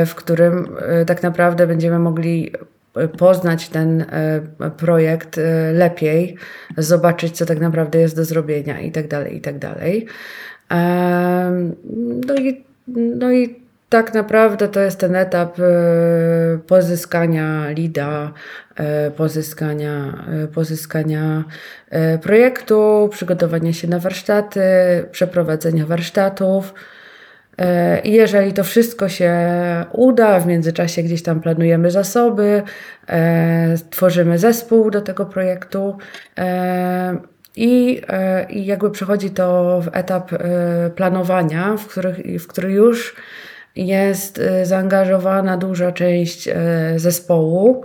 w którym tak naprawdę będziemy mogli poznać ten projekt lepiej, zobaczyć, co tak naprawdę jest do zrobienia i tak dalej, i tak dalej. No i, no i tak naprawdę to jest ten etap pozyskania leada, pozyskania, pozyskania projektu, przygotowania się na warsztaty, przeprowadzenia warsztatów. I jeżeli to wszystko się uda, w międzyczasie gdzieś tam planujemy zasoby, tworzymy zespół do tego projektu. I, i jakby przechodzi to w etap planowania, w których, w który już jest zaangażowana duża część zespołu,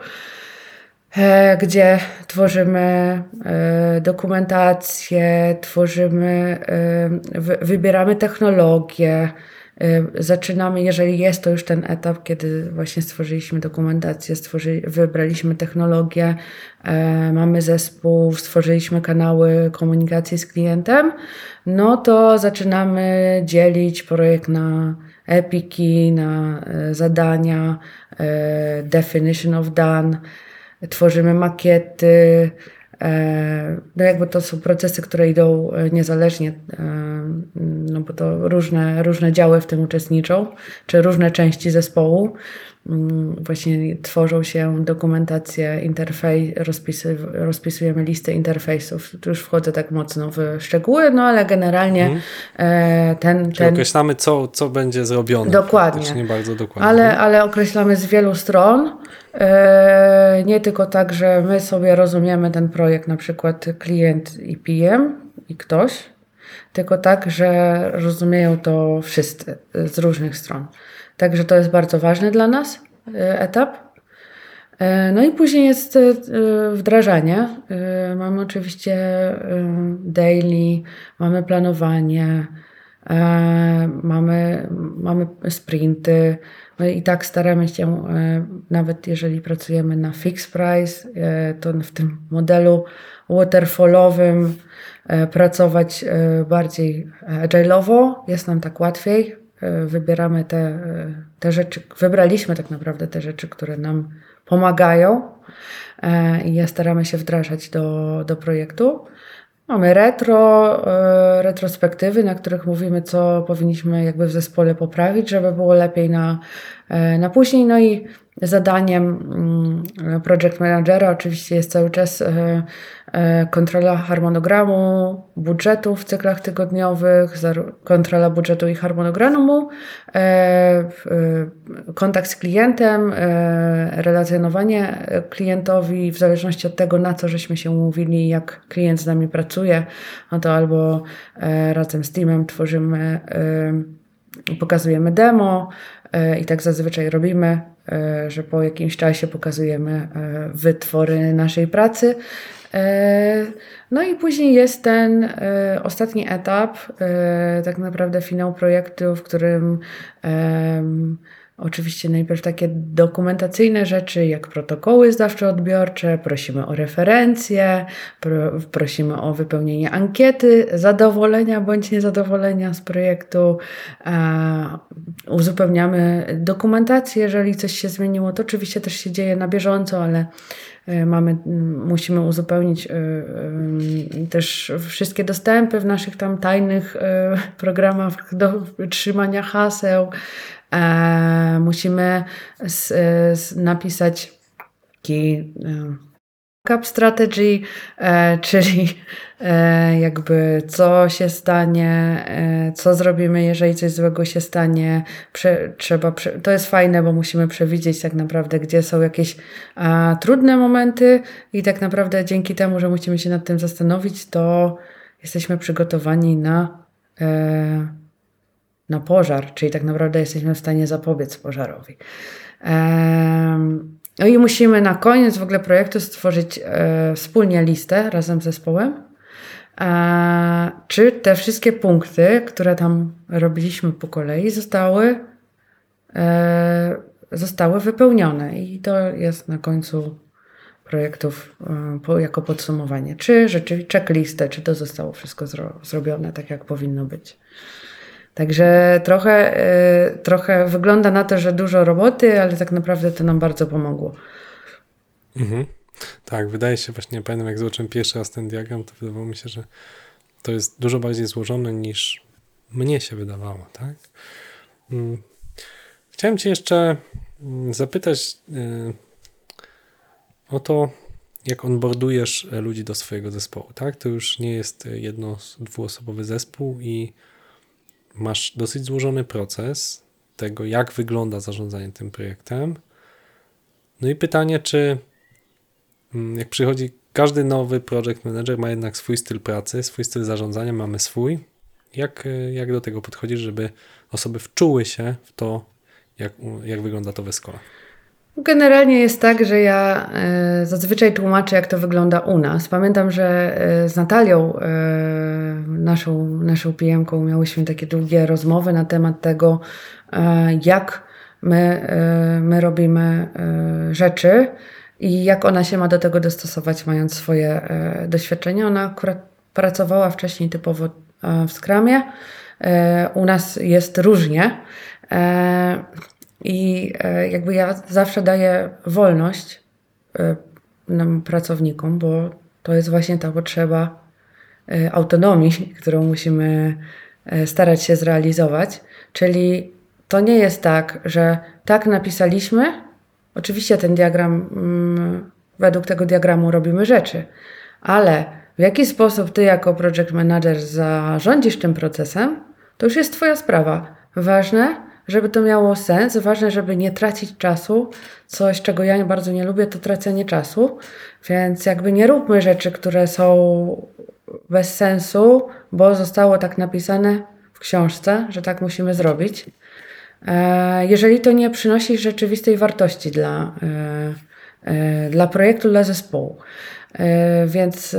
gdzie tworzymy dokumentację, tworzymy, wybieramy technologię, zaczynamy, jeżeli jest to już ten etap, kiedy właśnie stworzyliśmy dokumentację, stworzy, wybraliśmy technologię, e, mamy zespół, stworzyliśmy kanały komunikacji z klientem, no to zaczynamy dzielić projekt na epiki, na e, zadania, e, definition of done, tworzymy makiety. No jakby to są procesy, które idą niezależnie, no bo to różne, różne działy w tym uczestniczą, czy różne części zespołu. Właśnie tworzą się dokumentacje, interfejs, rozpisy, rozpisujemy listę interfejsów. Tu już wchodzę tak mocno w szczegóły, no ale generalnie mhm. ten... ten określamy, co, co będzie zrobione. Dokładnie. Bardzo dokładnie. Ale, ale określamy z wielu stron. Nie tylko tak, że my sobie rozumiemy ten projekt, na przykład klient i P M i ktoś, tylko tak, że rozumieją to wszyscy z różnych stron. Także to jest bardzo ważny dla nas etap. No i później jest wdrażanie. Mamy oczywiście daily, mamy planowanie, mamy, mamy sprinty. My i tak staramy się, nawet jeżeli pracujemy na fixed price, to w tym modelu waterfallowym pracować bardziej agile'owo. Jest nam tak łatwiej. Wybieramy te, te rzeczy, wybraliśmy tak naprawdę te rzeczy, które nam pomagają i staramy się wdrażać do, do projektu. Mamy retro, retrospektywy, na których mówimy, co powinniśmy jakby w zespole poprawić, żeby było lepiej na, na później. No i zadaniem project managera oczywiście jest cały czas kontrola harmonogramu, budżetu w cyklach tygodniowych, kontrola budżetu i harmonogramu, kontakt z klientem, relacjonowanie klientowi w zależności od tego, na co żeśmy się umówili, jak klient z nami pracuje, no to albo razem z teamem tworzymy, pokazujemy demo i tak zazwyczaj robimy, że po jakimś czasie pokazujemy wytwory naszej pracy. No i później jest ten ostatni etap, tak naprawdę finał projektu, w którym oczywiście najpierw takie dokumentacyjne rzeczy, jak protokoły zdawczo-odbiorcze, prosimy o referencje, pro, prosimy o wypełnienie ankiety, zadowolenia bądź niezadowolenia z projektu, e, uzupełniamy dokumentację, jeżeli coś się zmieniło, to oczywiście też się dzieje na bieżąco, ale mamy, musimy uzupełnić y, y, też wszystkie dostępy w naszych tam tajnych y, programach do trzymania haseł. E, musimy s, s, napisać taki backup strategy, e, czyli e, jakby co się stanie, e, co zrobimy, jeżeli coś złego się stanie. Prze, trzeba, prze, to jest fajne, bo musimy przewidzieć tak naprawdę, gdzie są jakieś a, trudne momenty i tak naprawdę dzięki temu, że musimy się nad tym zastanowić, to jesteśmy przygotowani na e, na pożar, czyli tak naprawdę jesteśmy w stanie zapobiec pożarowi. No i musimy na koniec w ogóle projektu stworzyć wspólnie listę razem z zespołem, czy te wszystkie punkty, które tam robiliśmy po kolei, zostały, zostały wypełnione. I to jest na końcu projektów jako podsumowanie. Czy rzeczywiście checklistę, czy to zostało wszystko zro- zrobione tak, jak powinno być. Także trochę, trochę wygląda na to, że dużo roboty, ale tak naprawdę to nam bardzo pomogło. Mhm. Tak, wydaje się właśnie, pamiętam jak zobaczyłem pierwszy raz ten diagram, to wydawało mi się, że to jest dużo bardziej złożone niż mnie się wydawało, tak? Chciałem Cię jeszcze zapytać o to, jak onboardujesz ludzi do swojego zespołu, tak? To już nie jest jedno, dwuosobowy zespół i masz dosyć złożony proces tego, jak wygląda zarządzanie tym projektem. No i pytanie, czy jak przychodzi każdy nowy project manager, ma jednak swój styl pracy, swój styl zarządzania, mamy swój. Jak, jak do tego podchodzisz, żeby osoby wczuły się w to, jak, jak wygląda to w Escola? Generalnie jest tak, że ja zazwyczaj tłumaczę, jak to wygląda u nas. Pamiętam, że z Natalią, naszą, naszą P M-ką, miałyśmy takie długie rozmowy na temat tego, jak my, my robimy rzeczy i jak ona się ma do tego dostosować, mając swoje doświadczenie. Ona akurat pracowała wcześniej typowo w Scrumie. U nas jest różnie. I jakby ja zawsze daję wolność nam pracownikom, bo to jest właśnie ta potrzeba autonomii, którą musimy starać się zrealizować. Czyli to nie jest tak, że tak napisaliśmy, oczywiście ten diagram, według tego diagramu robimy rzeczy, ale w jaki sposób ty jako project manager zarządzisz tym procesem, to już jest twoja sprawa. Ważne, żeby to miało sens, ważne, żeby nie tracić czasu. Coś, czego ja bardzo nie lubię, to tracenie czasu. Więc jakby nie róbmy rzeczy, które są bez sensu, bo zostało tak napisane w książce, że tak musimy zrobić. Jeżeli to nie przynosi rzeczywistej wartości dla, dla projektu, dla zespołu. Więc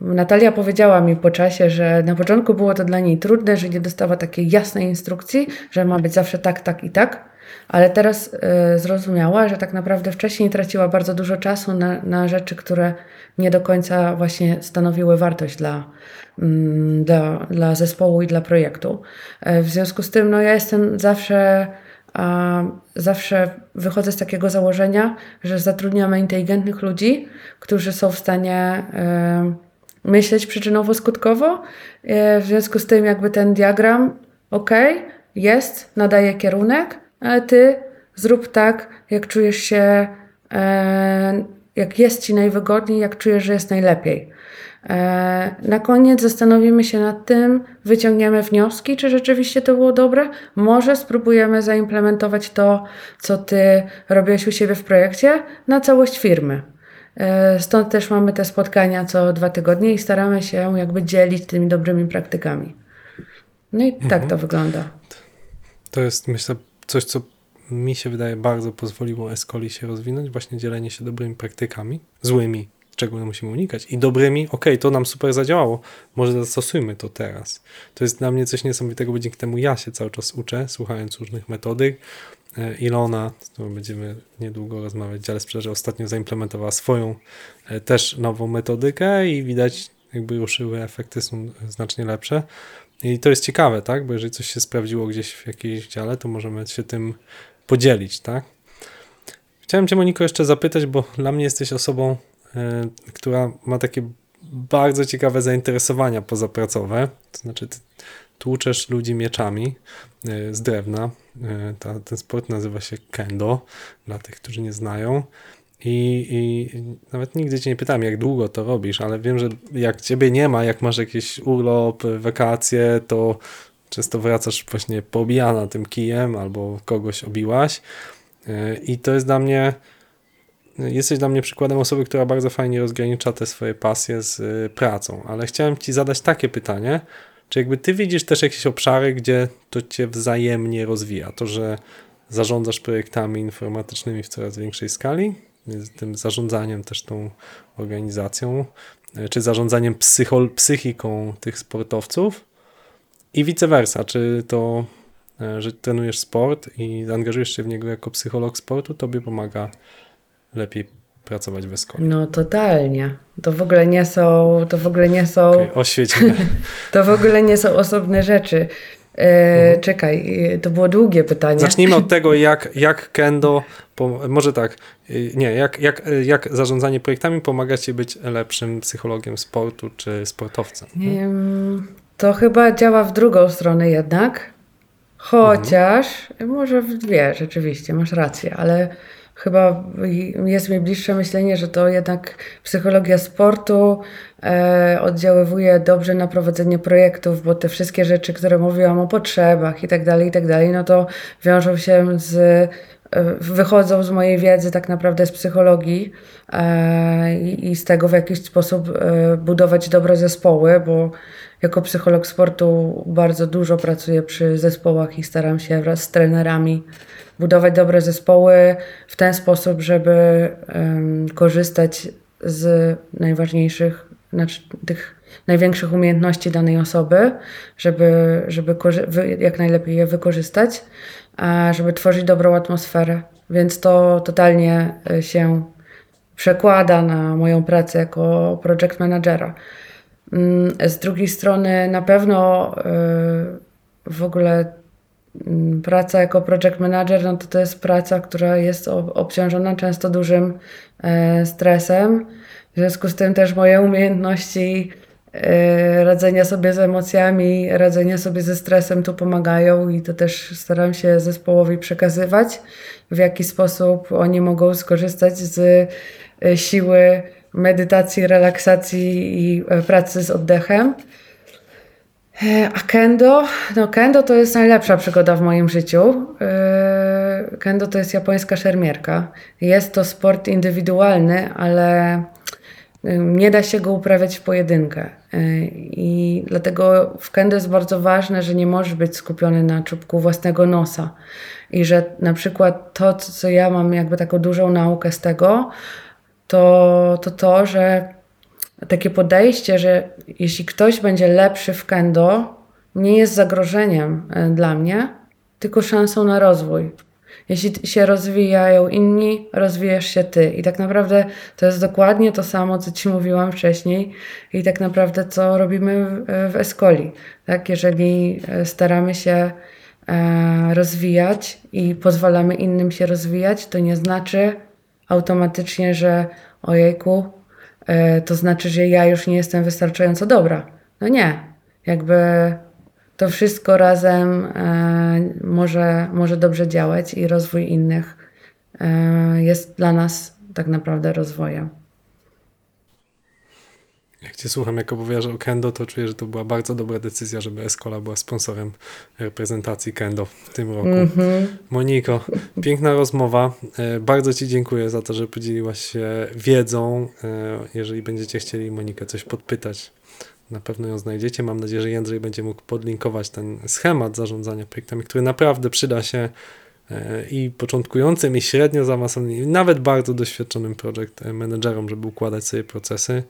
Natalia powiedziała mi po czasie, że na początku było to dla niej trudne, że nie dostała takiej jasnej instrukcji, że ma być zawsze tak, tak i tak, ale teraz y, zrozumiała, że tak naprawdę wcześniej traciła bardzo dużo czasu na, na rzeczy, które nie do końca właśnie stanowiły wartość dla, mm, dla, dla zespołu i dla projektu. Y, w związku z tym no, ja jestem zawsze... A zawsze wychodzę z takiego założenia, że zatrudniamy inteligentnych ludzi, którzy są w stanie y, myśleć przyczynowo-skutkowo. Y, w związku z tym jakby ten diagram, ok, jest, nadaje kierunek, ale ty zrób tak, jak czujesz się, y, jak jest ci najwygodniej, jak czujesz, że jest najlepiej. Na koniec zastanowimy się nad tym, wyciągniemy wnioski, czy rzeczywiście to było dobre. Może spróbujemy zaimplementować to, co ty robiłeś u siebie w projekcie, na całość firmy. Stąd też mamy te spotkania co dwa tygodnie i staramy się jakby dzielić tymi dobrymi praktykami. No i mhm. tak to wygląda. To jest, myślę, coś, co mi się wydaje bardzo pozwoliło Escoli się rozwinąć, właśnie dzielenie się dobrymi praktykami, złymi, czego musimy unikać, i dobrymi, okej, okay, to nam super zadziałało, może zastosujmy to teraz. To jest dla mnie coś niesamowitego, bo dzięki temu ja się cały czas uczę, słuchając różnych metodyk. Ilona, z którą będziemy niedługo rozmawiać w dziale sprzedaży, ostatnio zaimplementowała swoją też nową metodykę i widać, jakby ruszyły, efekty są znacznie lepsze. I to jest ciekawe, tak, bo jeżeli coś się sprawdziło gdzieś w jakiejś dziale, to możemy się tym podzielić, tak. Chciałem cię, Moniko, jeszcze zapytać, bo dla mnie jesteś osobą, która ma takie bardzo ciekawe zainteresowania pozapracowe, to znaczy ty tłuczesz ludzi mieczami z drewna. Ta, ten sport nazywa się kendo, dla tych, którzy nie znają. I, i nawet nigdy cię nie pytałem, jak długo to robisz, ale wiem, że jak ciebie nie ma, jak masz jakiś urlop, wakacje, to często wracasz właśnie poobijana tym kijem albo kogoś obiłaś. I to jest dla mnie... Jesteś dla mnie przykładem osoby, która bardzo fajnie rozgranicza te swoje pasje z pracą, ale chciałem ci zadać takie pytanie, czy jakby ty widzisz też jakieś obszary, gdzie to cię wzajemnie rozwija, to, że zarządzasz projektami informatycznymi w coraz większej skali, tym zarządzaniem też tą organizacją, czy zarządzaniem psychol- psychiką tych sportowców i vice versa, czy to, że trenujesz sport i zaangażujesz się w niego jako psycholog sportu, tobie pomaga lepiej pracować w Escoli. No totalnie. To w ogóle nie są... To w ogóle nie są... Okay, oświecimy. To w ogóle nie są osobne rzeczy. E, mhm. Czekaj, to było długie pytanie. Zacznijmy od tego, jak, jak kendo... Może tak, nie, jak, jak, jak zarządzanie projektami pomaga ci być lepszym psychologiem sportu czy sportowcem? Hmm? To chyba działa w drugą stronę jednak. Chociaż... Mhm. Może w dwie, rzeczywiście, masz rację, ale... Chyba jest mi bliższe myślenie, że to jednak psychologia sportu e, oddziaływuje dobrze na prowadzenie projektów, bo te wszystkie rzeczy, które mówiłam o potrzebach i tak dalej, i tak dalej, no to wiążą się z, e, wychodzą z mojej wiedzy tak naprawdę z psychologii e, i z tego, w jakiś sposób e, budować dobre zespoły, bo jako psycholog sportu bardzo dużo pracuję przy zespołach i staram się wraz z trenerami budować dobre zespoły w ten sposób, żeby um, korzystać z najważniejszych, znaczy tych największych umiejętności danej osoby, żeby, żeby korzy- jak najlepiej je wykorzystać, a żeby tworzyć dobrą atmosferę. Więc to totalnie się przekłada na moją pracę jako project managera. Z drugiej strony na pewno yy, w ogóle praca jako project manager, no to to jest praca, która jest obciążona często dużym e, stresem. W związku z tym też moje umiejętności e, radzenia sobie z emocjami, radzenia sobie ze stresem tu pomagają i to też staram się zespołowi przekazywać, w jaki sposób oni mogą skorzystać z e, siły medytacji, relaksacji i e, pracy z oddechem. A kendo? No kendo to jest najlepsza przygoda w moim życiu. Kendo to jest japońska szermierka. Jest to sport indywidualny, ale nie da się go uprawiać w pojedynkę. I dlatego w kendo jest bardzo ważne, że nie możesz być skupiony na czubku własnego nosa. I że na przykład to, co ja mam jakby taką dużą naukę z tego, to to, to że takie podejście, że jeśli ktoś będzie lepszy w kendo, nie jest zagrożeniem dla mnie, tylko szansą na rozwój. Jeśli się rozwijają inni, rozwijasz się ty. I tak naprawdę to jest dokładnie to samo, co ci mówiłam wcześniej i tak naprawdę co robimy w Escoli. Tak? Jeżeli staramy się rozwijać i pozwalamy innym się rozwijać, to nie znaczy automatycznie, że ojejku, to znaczy, że ja już nie jestem wystarczająco dobra. No nie. Jakby... to wszystko razem e, może, może dobrze działać i rozwój innych e, jest dla nas tak naprawdę rozwojem. Jak cię słucham, jak opowiadasz o kendo, to czuję, że to była bardzo dobra decyzja, żeby Escola była sponsorem reprezentacji kendo w tym roku. Mm-hmm. Moniko, piękna rozmowa. Bardzo ci dziękuję za to, że podzieliłaś się wiedzą. Jeżeli będziecie chcieli Monikę coś podpytać, na pewno ją znajdziecie. Mam nadzieję, że Jędrzej będzie mógł podlinkować ten schemat zarządzania projektami, który naprawdę przyda się i początkującym, i średnio zaawansowanym, i nawet bardzo doświadczonym project managerom, żeby układać sobie procesy.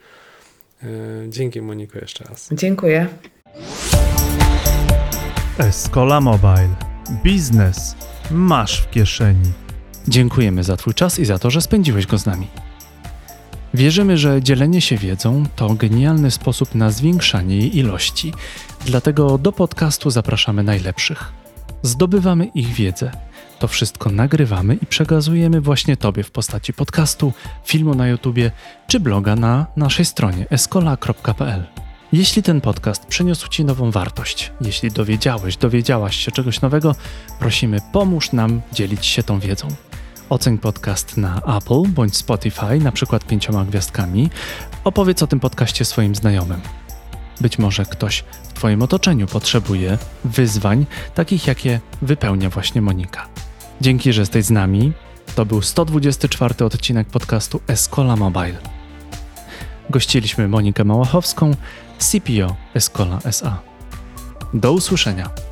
Dzięki, Moniko, jeszcze raz. Dziękuję. Escola Mobile. Biznes masz w kieszeni. Dziękujemy za twój czas i za to, że spędziłeś go z nami. Wierzymy, że dzielenie się wiedzą to genialny sposób na zwiększanie jej ilości. Dlatego do podcastu zapraszamy najlepszych. Zdobywamy ich wiedzę. To wszystko nagrywamy i przekazujemy właśnie Tobie w postaci podcastu, filmu na YouTubie czy bloga na naszej stronie escola kropka p l. Jeśli ten podcast przyniósł Ci nową wartość, jeśli dowiedziałeś, dowiedziałaś się czegoś nowego, prosimy, pomóż nam dzielić się tą wiedzą. Oceń podcast na Apple bądź Spotify, na przykład pięcioma gwiazdkami. Opowiedz o tym podcaście swoim znajomym. Być może ktoś w Twoim otoczeniu potrzebuje wyzwań, takich jakie wypełnia właśnie Monika. Dzięki, że jesteś z nami. To był sto dwudziesty czwarty odcinek podcastu Escola Mobile. Gościliśmy Monikę Małachowską, C P O Escola S A. Do usłyszenia.